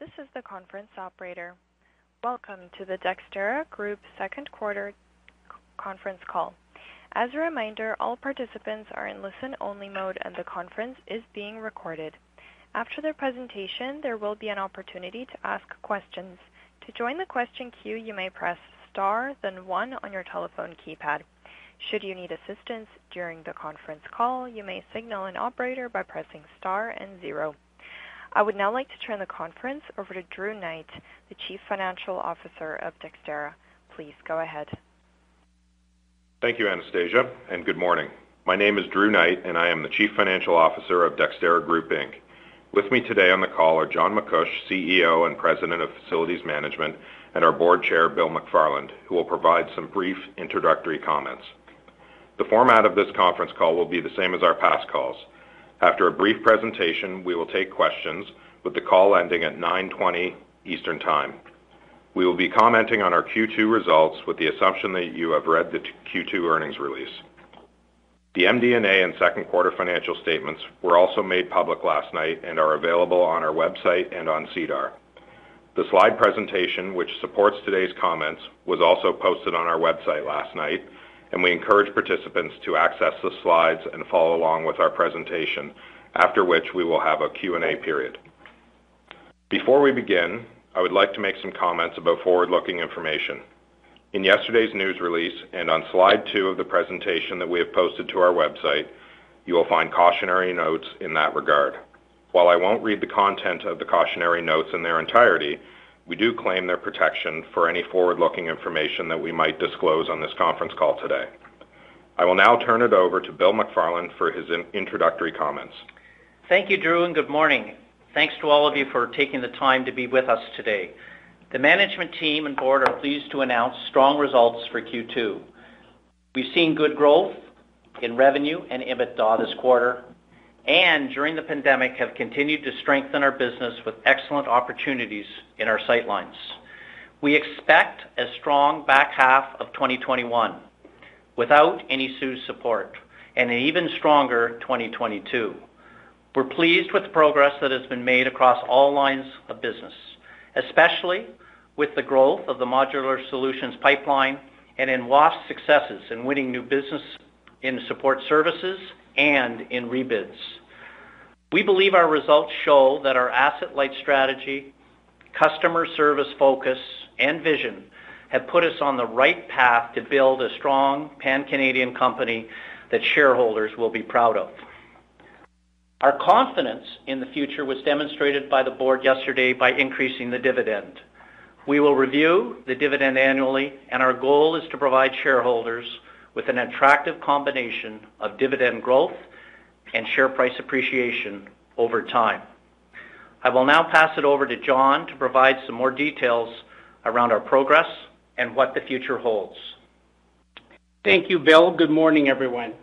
This is the conference operator. Welcome to the Dexterra Group second quarter conference call. As a reminder, all participants are in listen-only mode and the conference is being recorded. After the presentation, there will be an opportunity to ask questions. To join the question queue, you may press star, then one on your telephone keypad. Should you need assistance during the conference call, you may signal an operator by pressing star and zero. I would now like to turn the conference over to Drew Knight, the Chief Financial Officer of Dexterra. Please go ahead. Thank you, Anastasia, and good morning. My name is Drew Knight, and I am the Chief Financial Officer of Dexterra Group, Inc. With me today on the call are John MacCuish, CEO and President of Facilities Management, and our Board Chair, Bill McFarland, who will provide some brief introductory comments. The format of this conference call will be the same as our past calls. After a brief presentation, we will take questions, with the call ending at 9:20 Eastern Time. We will be commenting on our Q2 results with the assumption that you have read the Q2 earnings release. The MD&A and second quarter financial statements were also made public last night and are available on our website and on SEDAR. The slide presentation, which supports today's comments, was also posted on our website last night, and we encourage participants to access the slides and follow along with our presentation, after which we will have a Q&A period. Before we begin, I would like to make some comments about forward-looking information. In yesterday's news release and on slide 2 of the presentation that we have posted to our website, you will find cautionary notes in that regard. While I won't read the content of the cautionary notes in their entirety, we do claim their protection for any forward-looking information that we might disclose on this conference call today. I will now turn it over to Bill McFarland for his introductory comments. Thank you, Drew, and good morning. Thanks to all of you for taking the time to be with us today. The management team and board are pleased to announce strong results for Q2. We've seen good growth in revenue and EBITDA this quarter, and during the pandemic have continued to strengthen our business with excellent opportunities in our sightlines. We expect a strong back half of 2021 without any CEWS support, and an even stronger 2022. We're pleased with the progress that has been made across all lines of business, especially with the growth of the Modular Solutions pipeline and in WAFS successes in winning new business in support services and in rebids. We believe our results show that our asset-light strategy, customer service focus, and vision have put us on the right path to build a strong pan-Canadian company that shareholders will be proud of. Our confidence in the future was demonstrated by the board yesterday by increasing the dividend. We will review the dividend annually, and our goal is to provide shareholders with an attractive combination of dividend growth and share price appreciation over time. I will now pass it over to John to provide some more details around our progress and what the future holds. Thank you, Bill. Good morning, everyone.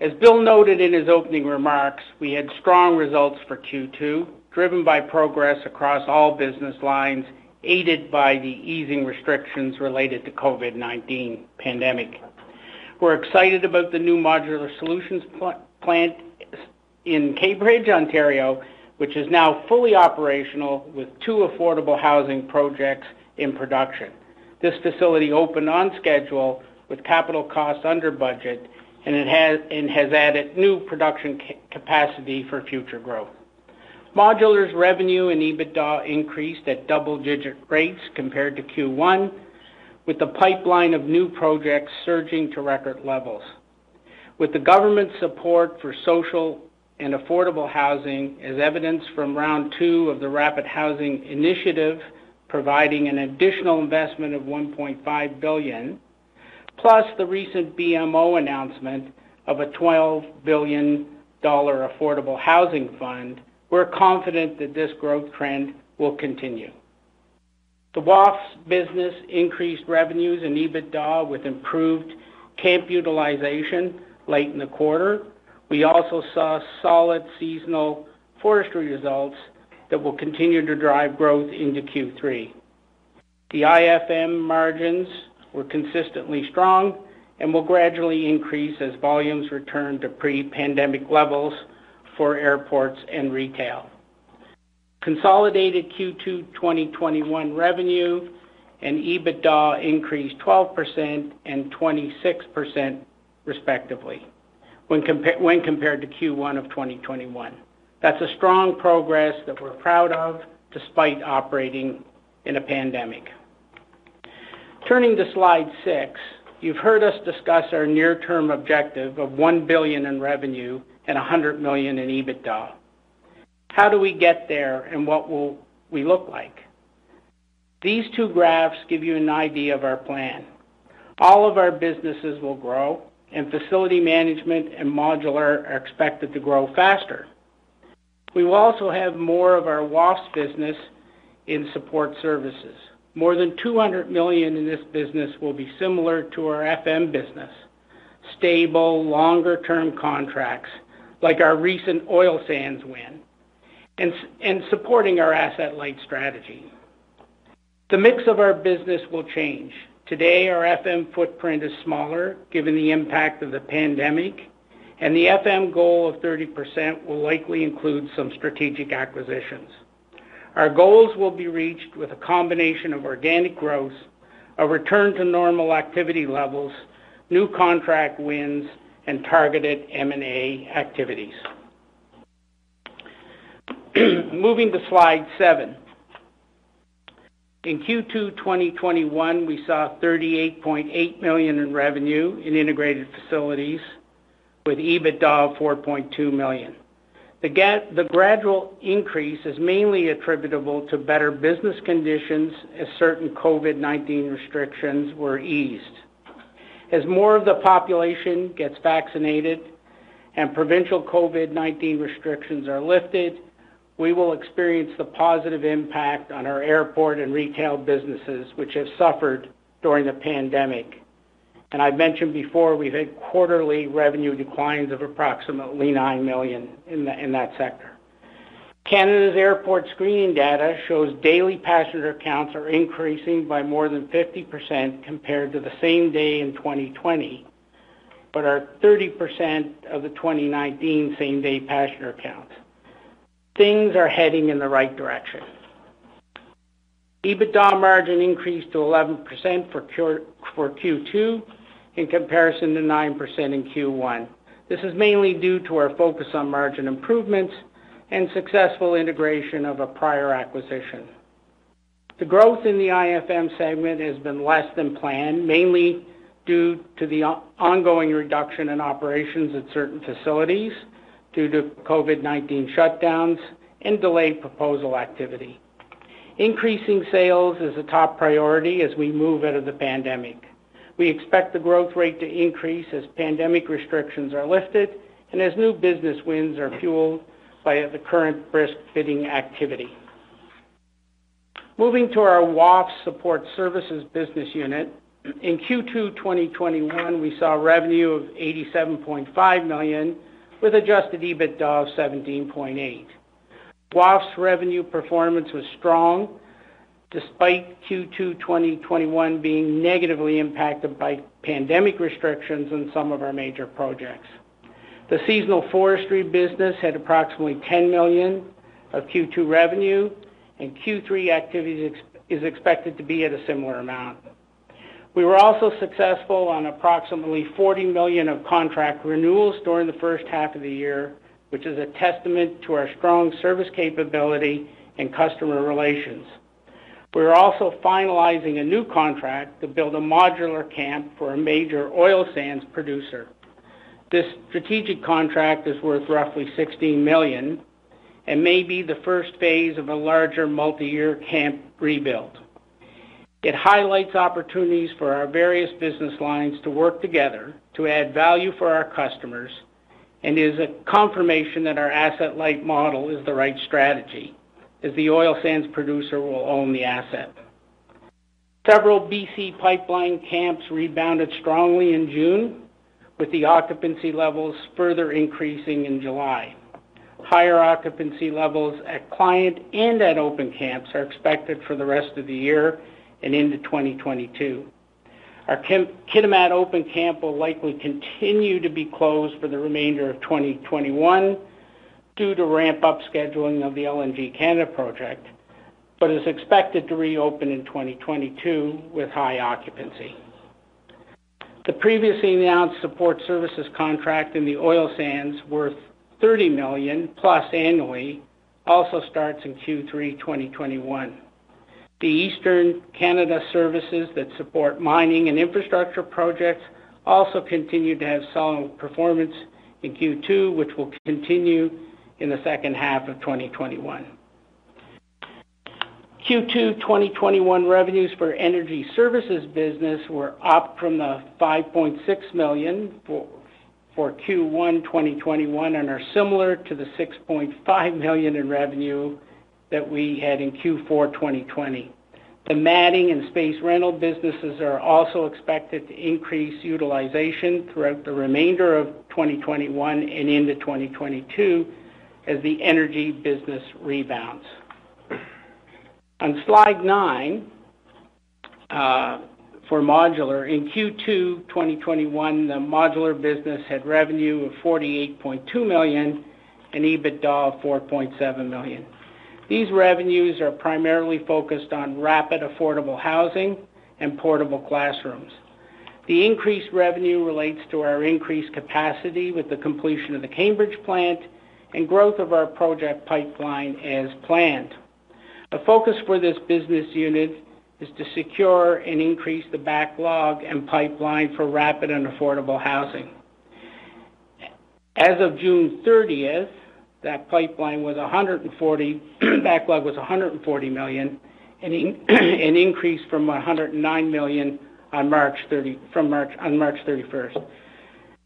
As Bill noted in his opening remarks, we had strong results for Q2, driven by progress across all business lines, aided by the easing restrictions related to COVID-19 pandemic. We're excited about the new Modular Solutions plant in Cambridge, Ontario, which is now fully operational with 2 affordable housing projects in production. This facility opened on schedule with capital costs under budget, and it has added new production capacity for future growth. Modular's revenue and EBITDA increased at double-digit rates compared to Q1, with the pipeline of new projects surging to record levels. With the government's support for social and affordable housing, as evidenced from round 2 of the Rapid Housing Initiative, providing an additional investment of $1.5 billion, plus the recent BMO announcement of a $12 billion affordable housing fund, we're confident that this growth trend will continue. The WAFS business increased revenues and EBITDA with improved camp utilization late in the quarter. We also saw solid seasonal forestry results that will continue to drive growth into Q3. The IFM margins were consistently strong and will gradually increase as volumes return to pre-pandemic levels for airports and retail. Consolidated Q2 2021 revenue and EBITDA increased 12% and 26% respectively when compared to Q1 of 2021. That's a strong progress that we're proud of despite operating in a pandemic. Turning to slide 6, you've heard us discuss our near-term objective of $1 billion in revenue and $100 million in EBITDA. How do we get there and what will we look like? These two graphs give you an idea of our plan. All of our businesses will grow, and facility management and modular are expected to grow faster. We will also have more of our WAFS business in support services. More than $200 million in this business will be similar to our FM business, stable, longer-term contracts, like our recent oil sands win, and supporting our asset-light strategy. The mix of our business will change. Today, our FM footprint is smaller, given the impact of the pandemic, and the FM goal of 30% will likely include some strategic acquisitions. Our goals will be reached with a combination of organic growth, a return to normal activity levels, new contract wins, and targeted M&A activities. Moving to slide 7. In Q2 2021, we saw $38.8 million in revenue in integrated facilities, with EBITDA of $4.2 million. The gradual increase is mainly attributable to better business conditions as certain COVID-19 restrictions were eased. As more of the population gets vaccinated and provincial COVID-19 restrictions are lifted, we will experience the positive impact on our airport and retail businesses, which have suffered during the pandemic. And I've mentioned before, we've had quarterly revenue declines of approximately $9 million in that sector. Canada's airport screening data shows daily passenger counts are increasing by more than 50% compared to the same day in 2020, but are 30% of the 2019 same-day passenger counts. Things are heading in the right direction. EBITDA margin increased to 11% for Q2 in comparison to 9% in Q1. This is mainly due to our focus on margin improvements and successful integration of a prior acquisition. The growth in the IFM segment has been less than planned, mainly due to the ongoing reduction in operations at certain facilities due to COVID-19 shutdowns and delayed proposal activity. Increasing sales is a top priority as we move out of the pandemic. We expect the growth rate to increase as pandemic restrictions are lifted and as new business wins are fueled by the current brisk bidding activity. Moving to our WAFS Support Services business unit, in Q2 2021, we saw revenue of $87.5 million with adjusted EBITDA of $17.8. WAF's revenue performance was strong, despite Q2 2021 being negatively impacted by pandemic restrictions on some of our major projects. The seasonal forestry business had approximately $10 million of Q2 revenue, and Q3 activities is expected to be at a similar amount. We were also successful on approximately $40 million of contract renewals during the first half of the year, which is a testament to our strong service capability and customer relations. We're also finalizing a new contract to build a modular camp for a major oil sands producer. This strategic contract is worth roughly $16 million and may be the first phase of a larger multi-year camp rebuild. It highlights opportunities for our various business lines to work together to add value for our customers and is a confirmation that our asset-light model is the right strategy, as the oil sands producer will own the asset. Several BC pipeline camps rebounded strongly in June, with the occupancy levels further increasing in July. Higher occupancy levels at client and at open camps are expected for the rest of the year and into 2022. Our Kitimat open camp will likely continue to be closed for the remainder of 2021 due to ramp-up scheduling of the LNG Canada project, but is expected to reopen in 2022 with high occupancy. The previously announced support services contract in the oil sands worth $30 million plus annually also starts in Q3 2021. The Eastern Canada services that support mining and infrastructure projects also continue to have solid performance in Q2, which will continue in the second half of 2021. Q2 2021 revenues for energy services business were up from the $5.6 million for Q1 2021 and are similar to the $6.5 million in revenue that we had in Q4 2020. The matting and space rental businesses are also expected to increase utilization throughout the remainder of 2021 and into 2022 as the energy business rebounds. On slide 9, for Modular, in Q2 2021, the Modular business had revenue of $48.2 million and EBITDA of $4.7 million. These revenues are primarily focused on rapid affordable housing and portable classrooms. The increased revenue relates to our increased capacity with the completion of the Cambridge plant and growth of our project pipeline as planned. A focus for this business unit is to secure and increase the backlog and pipeline for rapid and affordable housing. As of June 30th, that pipeline was 140, backlog was 140 million, an increase from 109 million on March 31st.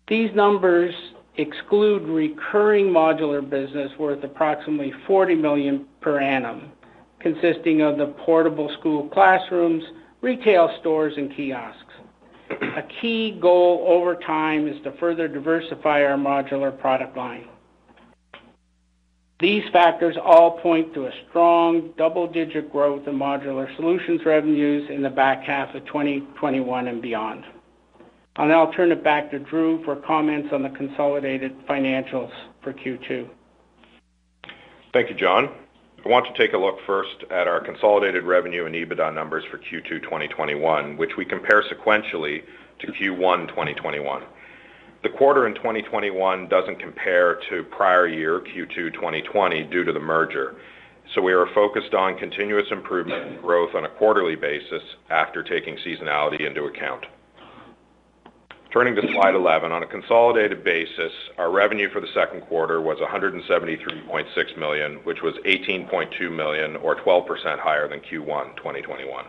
These numbers exclude recurring modular business worth approximately 40 million per annum, consisting of the portable school classrooms, retail stores, and kiosks. A key goal over time is to further diversify our modular product line. These factors all point to a strong double-digit growth in Modular Solutions revenues in the back half of 2021 and beyond. I'll now turn it back to Drew for comments on the consolidated financials for Q2. Thank you, John. I want to take a look first at our consolidated revenue and EBITDA numbers for Q2 2021, which we compare sequentially to Q1 2021. The quarter in 2021 doesn't compare to prior year Q2 2020 due to the merger, so we are focused on continuous improvement and growth on a quarterly basis after taking seasonality into account. Turning to slide 11, on a consolidated basis, our revenue for the second quarter was $173.6 million, which was $18.2 million, or 12% higher than Q1 2021.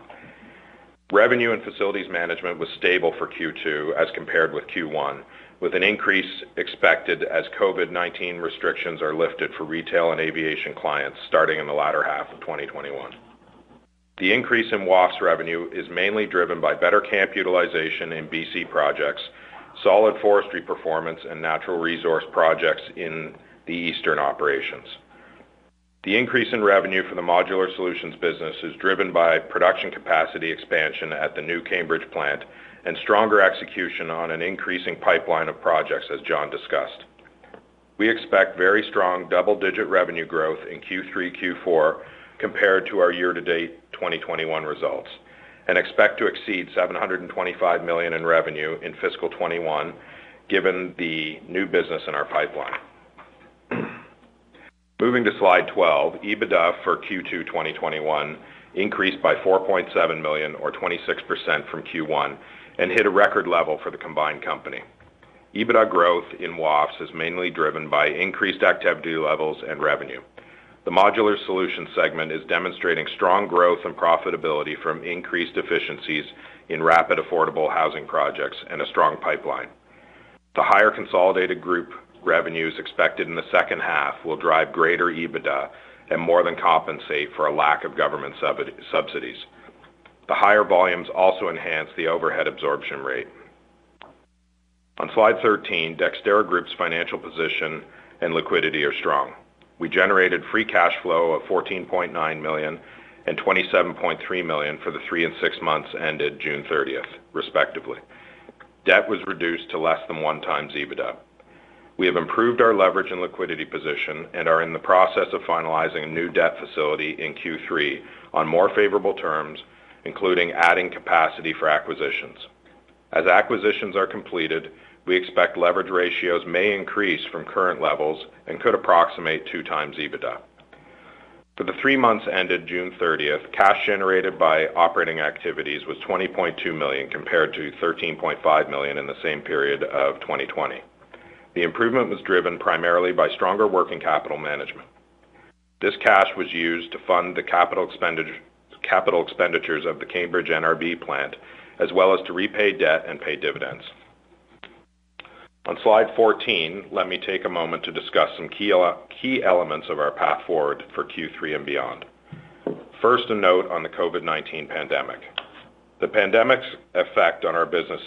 Revenue in facilities management was stable for Q2 as compared with Q1, with an increase expected as COVID-19 restrictions are lifted for retail and aviation clients starting in the latter half of 2021. The increase in WAFS revenue is mainly driven by better camp utilization in BC projects, solid forestry performance, and natural resource projects in the eastern operations. The increase in revenue for the Modular Solutions business is driven by production capacity expansion at the new Cambridge plant and stronger execution on an increasing pipeline of projects, as John discussed. We expect very strong double-digit revenue growth in Q3, Q4, compared to our year-to-date 2021 results, and expect to exceed $725 million in revenue in fiscal 21, given the new business in our pipeline. Moving to slide 12, EBITDA for Q2 2021 increased by $4.7 million, or 26% from Q1, and hit a record level for the combined company. EBITDA growth in WAFS is mainly driven by increased activity levels and revenue. The Modular Solutions segment is demonstrating strong growth and profitability from increased efficiencies in rapid affordable housing projects and a strong pipeline. The higher consolidated group revenues expected in the second half will drive greater EBITDA and more than compensate for a lack of government subsidies. The higher volumes also enhance the overhead absorption rate. On slide 13, Dexterra Group's financial position and liquidity are strong. We generated free cash flow of $14.9 million and $27.3 million for the 3 and 6 months ended June 30th, respectively. Debt was reduced to less than 1 times EBITDA. We have improved our leverage and liquidity position and are in the process of finalizing a new debt facility in Q3 on more favorable terms, including adding capacity for acquisitions. As acquisitions are completed, we expect leverage ratios may increase from current levels and could approximate 2 times EBITDA. For the 3 months ended June 30th, cash generated by operating activities was $20.2 million compared to $13.5 million in the same period of 2020. The improvement was driven primarily by stronger working capital management. This cash was used to fund the capital expenditures of the Cambridge NRB plant, as well as to repay debt and pay dividends. On slide 14, let me take a moment to discuss some key elements of our path forward for Q3 and beyond. First, a note on the COVID-19 pandemic. The pandemic's effect on our business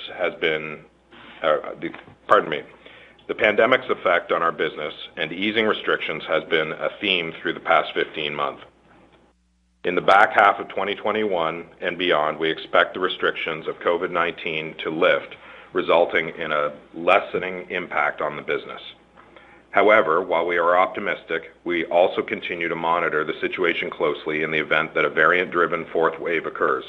The pandemic's effect on our business and easing restrictions has been a theme through the past 15 months. In the back half of 2021 and beyond, we expect the restrictions of COVID-19 to lift, resulting in a lessening impact on the business. However, while we are optimistic, we also continue to monitor the situation closely in the event that a variant-driven fourth wave occurs.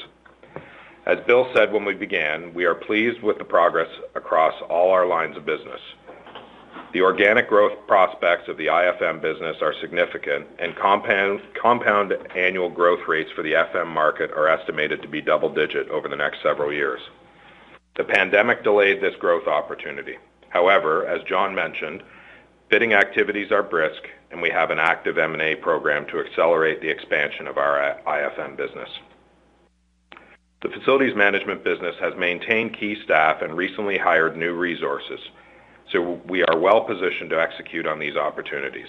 As Bill said when we began, we are pleased with the progress across all our lines of business. The organic growth prospects of the IFM business are significant, and compound annual growth rates for the FM market are estimated to be double-digit over the next several years. The pandemic delayed this growth opportunity. However, as John mentioned, bidding activities are brisk, and we have an active M&A program to accelerate the expansion of our IFM business. The facilities management business has maintained key staff and recently hired new resources, so we are well positioned to execute on these opportunities.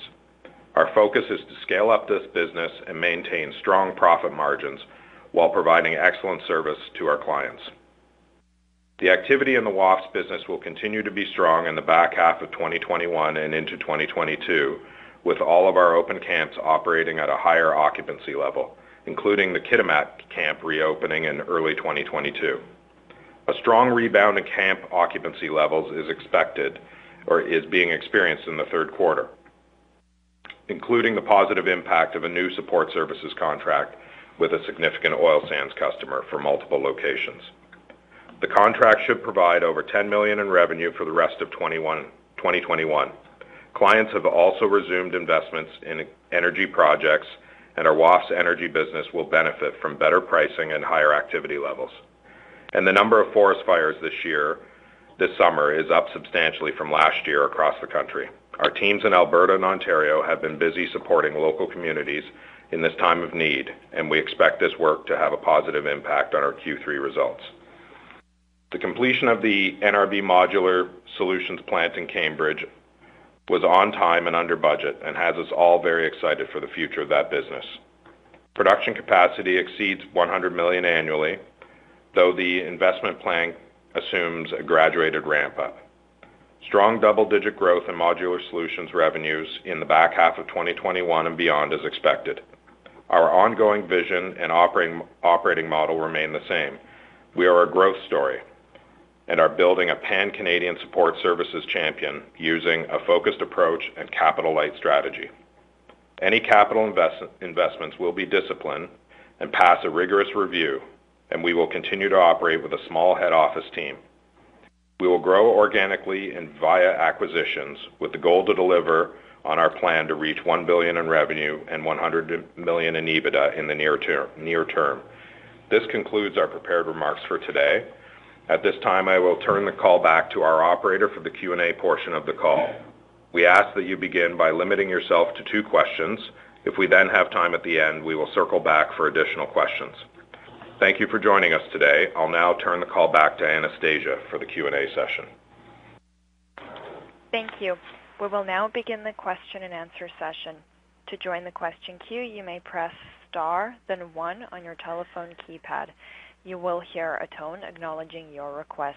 Our focus is to scale up this business and maintain strong profit margins while providing excellent service to our clients. The activity in the WAFS business will continue to be strong in the back half of 2021 and into 2022, with all of our open camps operating at a higher occupancy level, including the Kitimat camp reopening in early 2022. A strong rebound in camp occupancy levels is expected or is being experienced in the third quarter, including the positive impact of a new support services contract with a significant oil sands customer for multiple locations. The contract should provide over $10 million in revenue for the rest of 2021. Clients have also resumed investments in energy projects, and our WAFS energy business will benefit from better pricing and higher activity levels. And the number of forest fires this summer is up substantially from last year across the country. Our teams in Alberta and Ontario have been busy supporting local communities in this time of need, and we expect this work to have a positive impact on our Q3 results. The completion of the NRB Modular Solutions plant in Cambridge was on time and under budget and has us all very excited for the future of that business. Production capacity exceeds 100 million annually, though the investment plan assumes a graduated ramp up. Strong double-digit growth in Modular Solutions revenues in the back half of 2021 and beyond is expected. Our ongoing vision and operating model remain the same. We are a growth story and are building a pan-Canadian support services champion using a focused approach and capital-light strategy. Any capital investments will be disciplined and pass a rigorous review, and we will continue to operate with a small head office team. We will grow organically and via acquisitions with the goal to deliver on our plan to reach $1 billion in revenue and $100 million in EBITDA in the near term. This concludes our prepared remarks for today. At this time, I will turn the call back to our operator for the Q&A portion of the call. We ask that you begin by limiting yourself to 2 questions. If we then have time at the end, we will circle back for additional questions. Thank you for joining us today. I'll now turn the call back to Anastasia for the Q&A session. Thank you. We will now begin the question and answer session. to join the question queue, you may press star, then 1 on your telephone keypad. You will hear a tone acknowledging your request.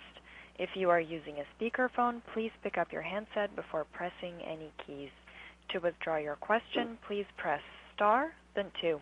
If you are using a speakerphone, please pick up your handset before pressing any keys. To withdraw your question, please press star, then 2.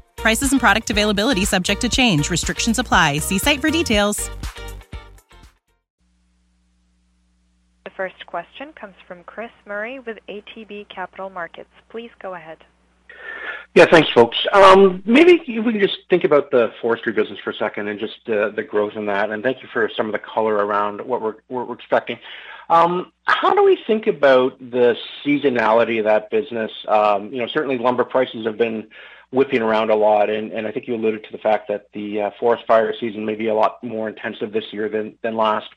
Prices and product availability subject to change. Restrictions apply. See site for details. The first question comes from Chris Murray with ATB Capital Markets. Please go ahead. Yeah, thanks, folks. Maybe if we can just think about the forestry business for a second and just the growth in that. And thank you for some of the color around what we're expecting. How do we think about the seasonality of that business? Certainly lumber prices have been whipping around a lot, and I think you alluded to the fact that the forest fire season may be a lot more intensive this year than last.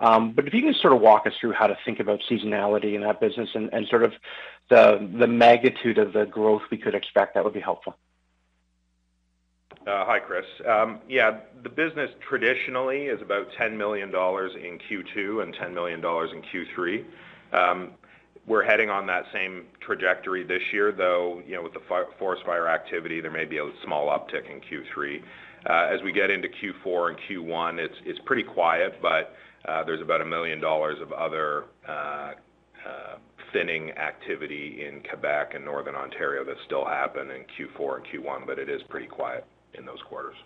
But if you can sort of walk us through how to think about seasonality in that business and sort of the magnitude of the growth we could expect, that would be helpful. Hi, Chris. The business traditionally is about $10 million in Q2 and $10 million in Q3. We're heading on that same trajectory this year, though, with the forest fire activity, there may be a small uptick in Q3. As we get into Q4 and Q1, it's pretty quiet, but there's about $1 million of other thinning activity in Quebec and Northern Ontario that still happen in Q4 and Q1, but it is pretty quiet in those quarters.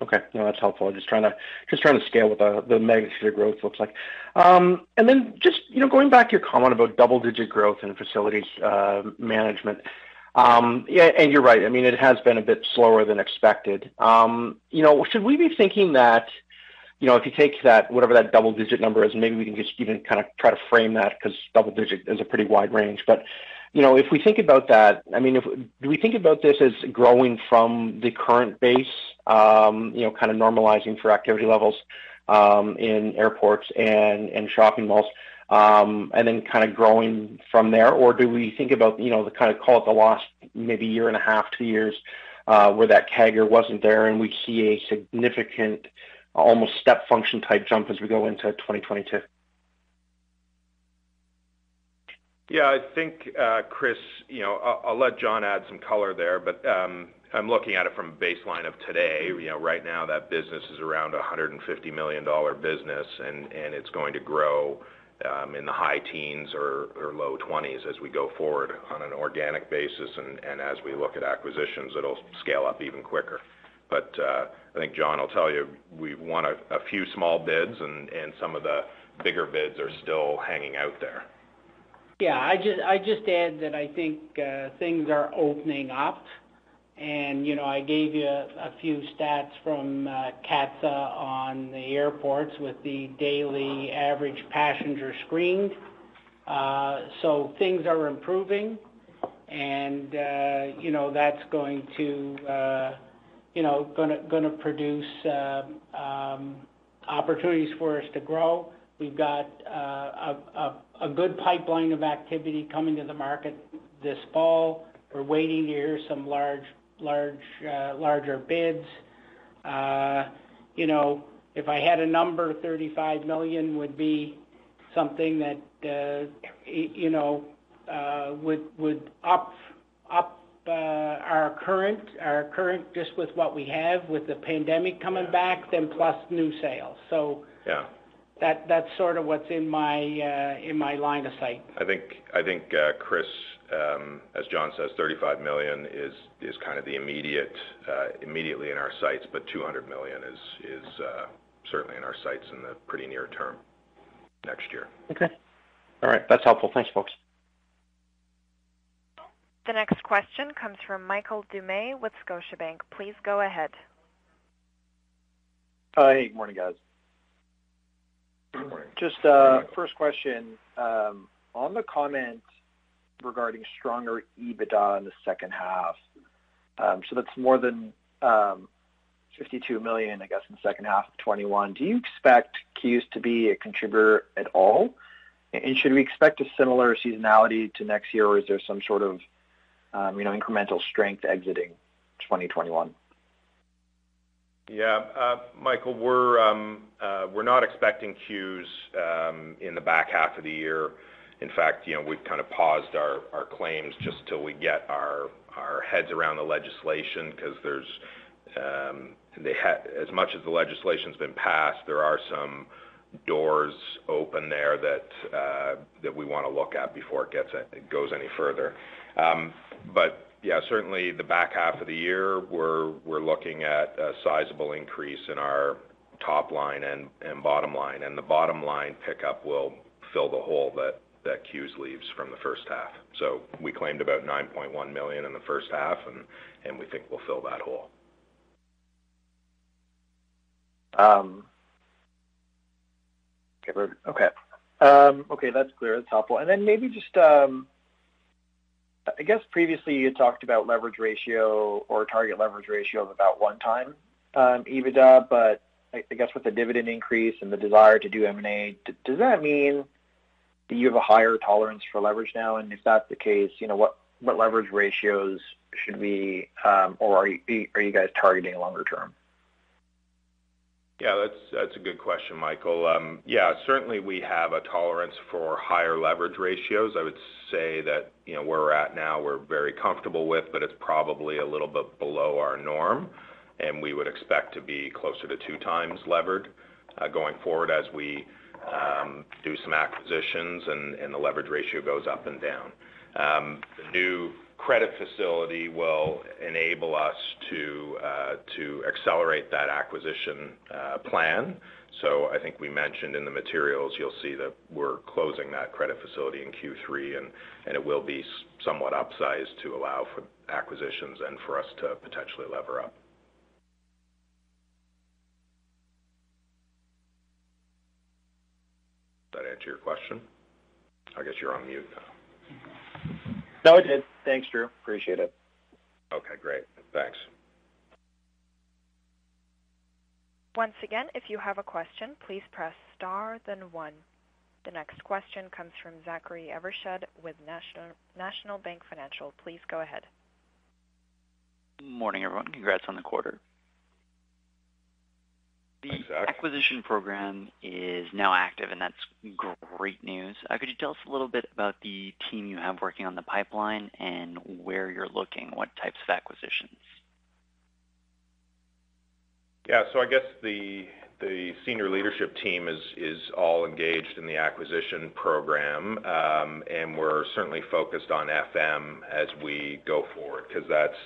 Okay, no, that's helpful. I'm just trying to scale what the magnitude of growth looks like. And then just going back to your comment about double-digit growth in facilities management. And you're right. I mean, it has been a bit slower than expected. Should we be thinking that? If you take that, whatever that double-digit number is, maybe we can just even kind of try to frame that because double-digit is a pretty wide range. But, if we think about that, I mean, do we think about this as growing from the current base, kind of normalizing for activity levels in airports and shopping malls, and then kind of growing from there? Or do we think about, the kind of call it the last maybe year and a half, 2 years where that CAGR wasn't there and we see a significant almost step function type jump as we go into 2022? Yeah, I think, Chris, I'll let John add some color there, but I'm looking at it from a baseline of today. Right now that business is around $150 million business, and it's going to grow in the high teens or low 20s as we go forward on an organic basis, and as we look at acquisitions, it'll scale up even quicker. But I think John will tell you we've won a few small bids, and some of the bigger bids are still hanging out there. Yeah, I just add that I think things are opening up, and I gave you a few stats from CATSA on the airports with the daily average passenger screened. So things are improving, and that's going to. Going to produce opportunities for us to grow. We've got a good pipeline of activity coming to the market this fall. We're waiting to hear some larger bids. If I had a number, 35 million would be something that would up. Our current, just with what we have, with the pandemic coming back, then plus new sales. So yeah, that's sort of what's in my line of sight. I think, Chris, as John says, 35 million is kind of the immediately in our sights, but 200 million is certainly in our sights in the pretty near term, next year. Okay. All right, that's helpful. Thanks, folks. The next question comes from Michael Dumais with Scotiabank. Please go ahead. Hey, good morning, guys. Good morning. Just first question, on the comment regarding stronger EBITDA in the second half, So that's more than 52 million, I guess, in the second half of 21. Do you expect Qs to be a contributor at all? And should we expect a similar seasonality to next year, or is there some sort of, incremental strength exiting 2021? Yeah, Michael, we're not expecting Qs in the back half of the year. In fact, we've kind of paused our claims just till we get our heads around the legislation, because there's as much as the legislation's been passed, there are some doors open there that we want to look at before it goes any further. But yeah, certainly the back half of the year, we're looking at a sizable increase in our top line and bottom line, and the bottom line pickup will fill the hole that Q's leaves from the first half. So we claimed about 9.1 million in the first half, and we think we'll fill that hole. Okay. Okay, that's clear. That's helpful. And then maybe just, I guess previously you talked about leverage ratio or target leverage ratio of about 1x EBITDA, but I guess with the dividend increase and the desire to do M&A, does that mean that you have a higher tolerance for leverage now? And if that's the case, what leverage ratios should we, or are you guys targeting longer term? Yeah, that's a good question, Michael. Yeah, certainly we have a tolerance for higher leverage ratios. I would say that, where we're at now, we're very comfortable with, but it's probably a little bit below our norm, and we would expect to be closer to 2x levered going forward as we do some acquisitions and the leverage ratio goes up and down. The new credit facility will enable us to accelerate that acquisition plan. So I think we mentioned in the materials, you'll see that we're closing that credit facility in Q3, and it will be somewhat upsized to allow for acquisitions and for us to potentially lever up. Does that answer your question? I guess you're on mute now. No, it did. Thanks, Drew. Appreciate it. Okay, great. Thanks. Once again, if you have a question, please press star, then one. The next question comes from Zachary Evershed with National Bank Financial. Please go ahead. Morning, everyone. Congrats on the quarter. The acquisition program is now active, and that's great news. Could you tell us a little bit about the team you have working on the pipeline and where you're looking, what types of acquisitions? Yeah, so I guess the senior leadership team is all engaged in the acquisition program, and we're certainly focused on FM as we go forward, because that's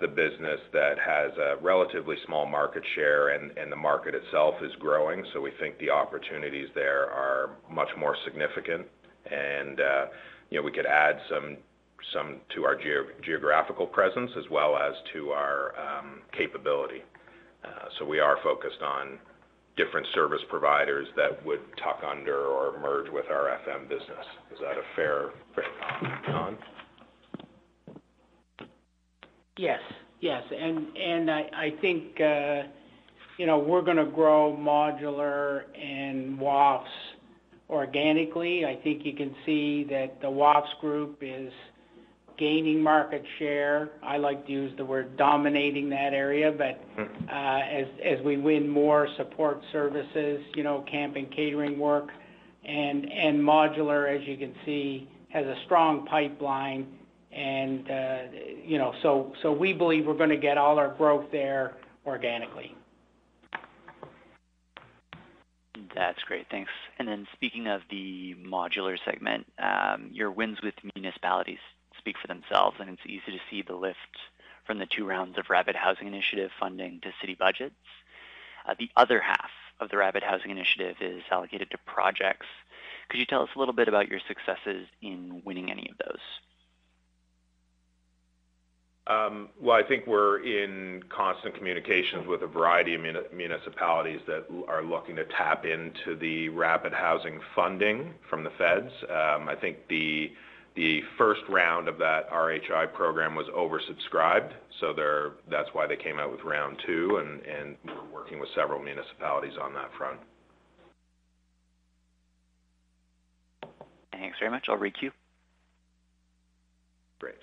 the business that has a relatively small market share, and the market itself is growing, so we think the opportunities there are much more significant, and we could add some to our geographical presence as well as to our capability. So we are focused on different service providers that would tuck under or merge with our FM business. Is that a fair comment, John? Yes, and I think we're going to grow Modular and WAFS organically. I think you can see that the WAFS group is gaining market share. I like to use the word dominating that area, but as we win more support services, camp and catering work, and Modular, as you can see, has a strong pipeline. And, so we believe we're going to get all our growth there organically. That's great. Thanks. And then speaking of the Modular segment, your wins with municipalities speak for themselves, and it's easy to see the lift from the 2 rounds of Rapid Housing Initiative funding to city budgets. The other half of the Rapid Housing Initiative is allocated to projects. Could you tell us a little bit about your successes in winning any of those? Well, I think we're in constant communications with a variety of municipalities that are looking to tap into the rapid housing funding from the feds. I think the The first round of that RHI program was oversubscribed, so that's why they came out with round two, and we're working with several municipalities on that front. Thanks very much. I'll requeue. Great.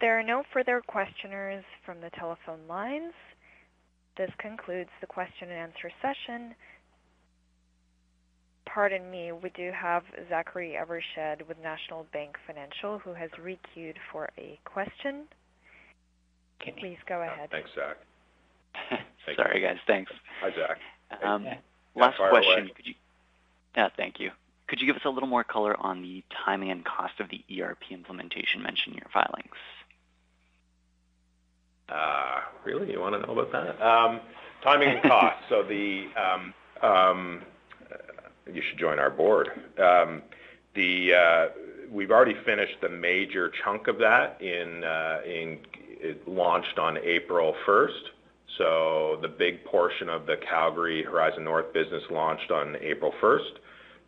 There are no further questioners from the telephone lines. This concludes the question and answer session. Pardon me, we do have Zachary Evershed with National Bank Financial who has re-queued for a question. Please go ahead. Thanks, Zach. Sorry, guys. Thanks. Hi, Zach. Last question. Thank you. Could you give us a little more color on the timing and cost of the ERP implementation mentioned in your filings? Really? You want to know about that? Timing and cost. So the... you should join our board. We've already finished the major chunk of that. It launched on April 1st, so the big portion of the Calgary Horizon North business launched on April 1st.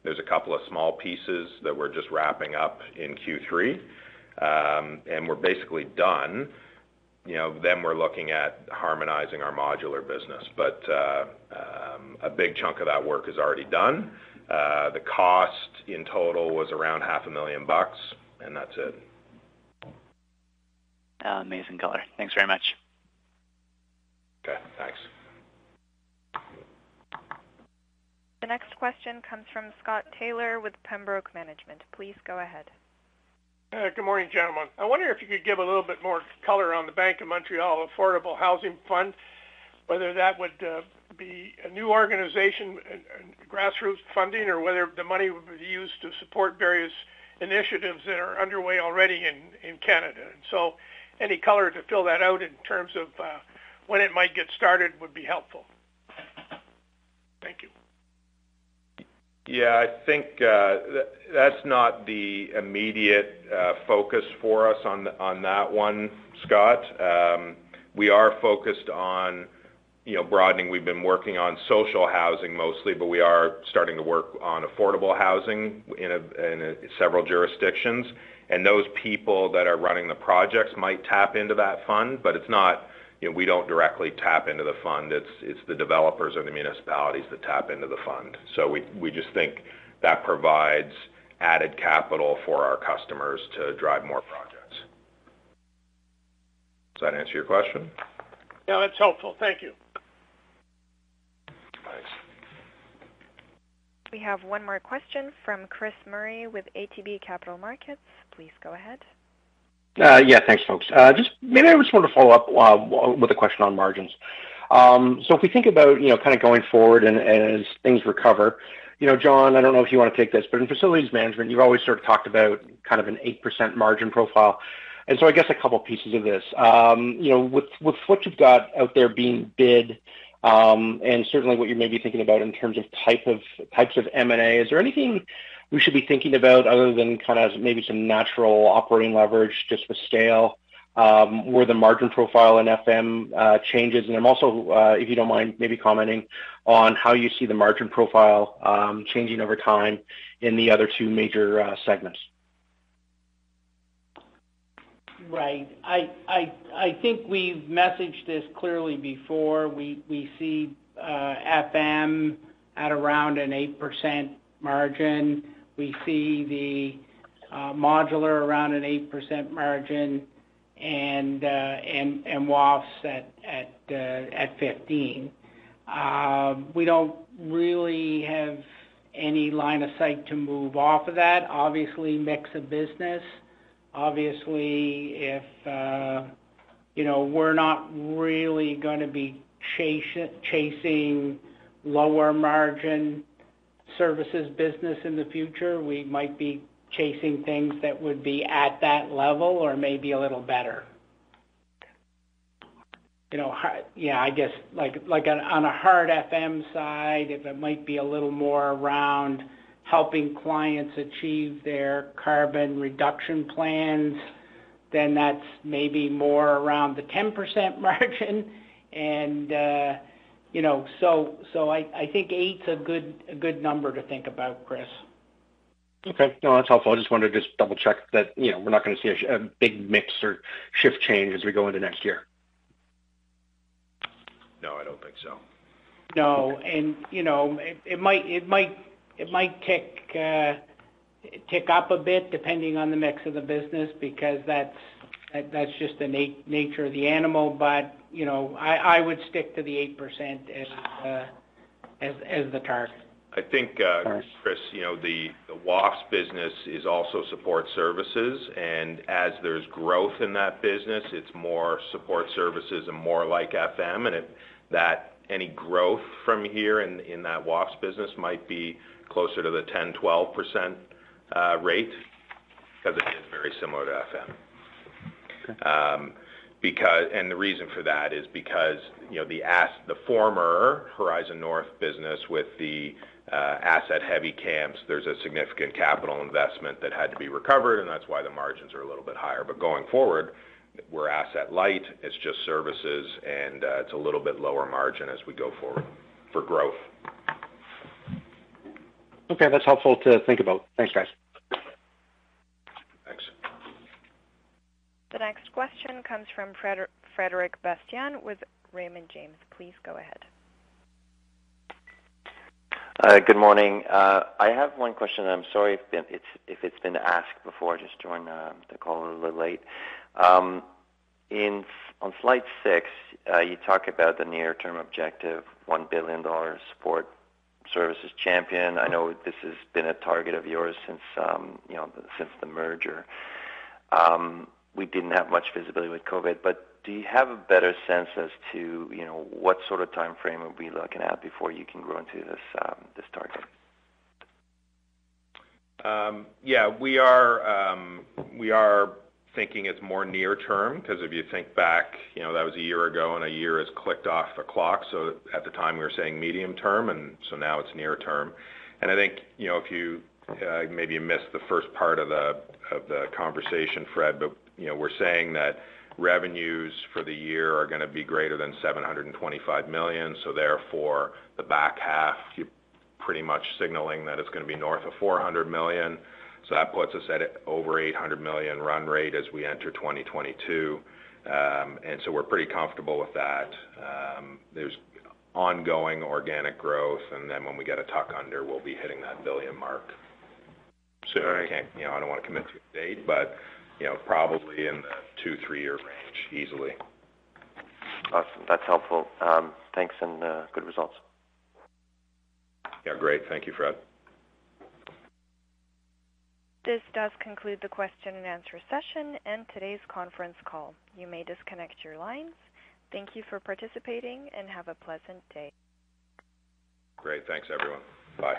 There's a couple of small pieces that we're just wrapping up in Q3, and we're basically done. Then we're looking at harmonizing our modular business. But a big chunk of that work is already done. The cost in total was around $500,000, and that's it. Amazing color. Thanks very much. Okay, thanks. The next question comes from Scott Taylor with Pembroke Management. Please go ahead. Good morning, gentlemen. I wonder if you could give a little bit more color on the Bank of Montreal Affordable Housing Fund, whether that would be a new organization, grassroots funding, or whether the money would be used to support various initiatives that are underway already in Canada. And so any color to fill that out in terms of when it might get started would be helpful. Thank you. Yeah, I think that's not the immediate focus for us on that one, Scott. We are focused on, broadening. We've been working on social housing mostly, but we are starting to work on affordable housing in several jurisdictions. And those people that are running the projects might tap into that fund, but it's not. We don't directly tap into the fund. It's the developers or the municipalities that tap into the fund. So we just think that provides added capital for our customers to drive more projects. Does that answer your question? Yeah, that's helpful. Thank you. Thanks. We have one more question from Chris Murray with ATB Capital Markets. Please go ahead. Yeah, thanks, folks. I just want to follow up with a question on margins. So if we think about, kind of going forward and as things recover, John, I don't know if you want to take this, but in facilities management, you've always sort of talked about kind of an 8% margin profile. And so I guess a couple pieces of this, with what you've got out there being bid, and certainly what you're maybe thinking about in terms of types of M&A, is there anything we should be thinking about other than kind of maybe some natural operating leverage just with scale, where the margin profile in FM changes? And I'm also, if you don't mind, maybe commenting on how you see the margin profile changing over time in the other two major segments. Right. I think we've messaged this clearly before. We see FM at around an 8% margin. We see the modular around an 8% margin, and WAFS at 15. We don't really have any line of sight to move off of that. Obviously, mix of business. Obviously, if we're not really going to be chasing lower margin services business in the future, we might be chasing things that would be at that level or maybe a little better. I guess like on a hard FM side, if it might be a little more around helping clients achieve their carbon reduction plans, then that's maybe more around the 10% margin. And, so I think 8's a good number to think about, Chris. Okay. No, that's helpful. I just wanted to just double check that, you know, we're not going to see a big mix or shift change as we go into next year. No, I don't think so. No, and you know, it might tick up a bit depending on the mix of the business, because that's just the nature of the animal. But you know, I would stick to the 8% as the target. I think, Chris, you know, the WAFS business is also support services, and as there's growth in that business, it's more support services and more like FM, and any growth from here in that WAFS business might be closer to the 10-12% rate, because it is very similar to FM. And the reason for that is because, you know, the former Horizon North business with the asset-heavy camps, there's a significant capital investment that had to be recovered, and that's why the margins are a little bit higher. But going forward, we're asset light, it's just services, and it's a little bit lower margin as we go forward for growth. Okay, that's helpful to think about. Thanks, guys. Thanks. The next question comes from Frederick Bastian with Raymond James. Please go ahead. Good morning. I have one question. I'm sorry if it's been asked before. I just joined the call a little late. On slide 6, you talk about the near-term objective, $1 billion support services champion. I know this has been a target of yours since the merger. We didn't have much visibility with COVID, but do you have a better sense as to, you know, what sort of time frame are we looking at before you can grow into this target? We are thinking it's more near term, because if you think back, you know, that was a year ago, and a year has clicked off the clock. So at the time we were saying medium term, and so now it's near term. And I think, you know, if you maybe you missed the first part of the conversation, Fred, but you know, we're saying that revenues for the year are going to be greater than $725 million. So therefore, the back half, you're pretty much signaling that it's going to be north of $400 million. So that puts us at over $800 million run rate as we enter 2022, and so we're pretty comfortable with that. There's ongoing organic growth, and then when we get a tuck under, we'll be hitting that billion mark. So I can't, you know, I don't want to commit to a date, but you know, probably in the 2-3 year range easily. Awesome, that's helpful. Thanks, and good results. Yeah, great. Thank you, Fred. This does conclude the question and answer session and today's conference call. You may disconnect your lines. Thank you for participating and have a pleasant day. Great. Thanks, everyone. Bye.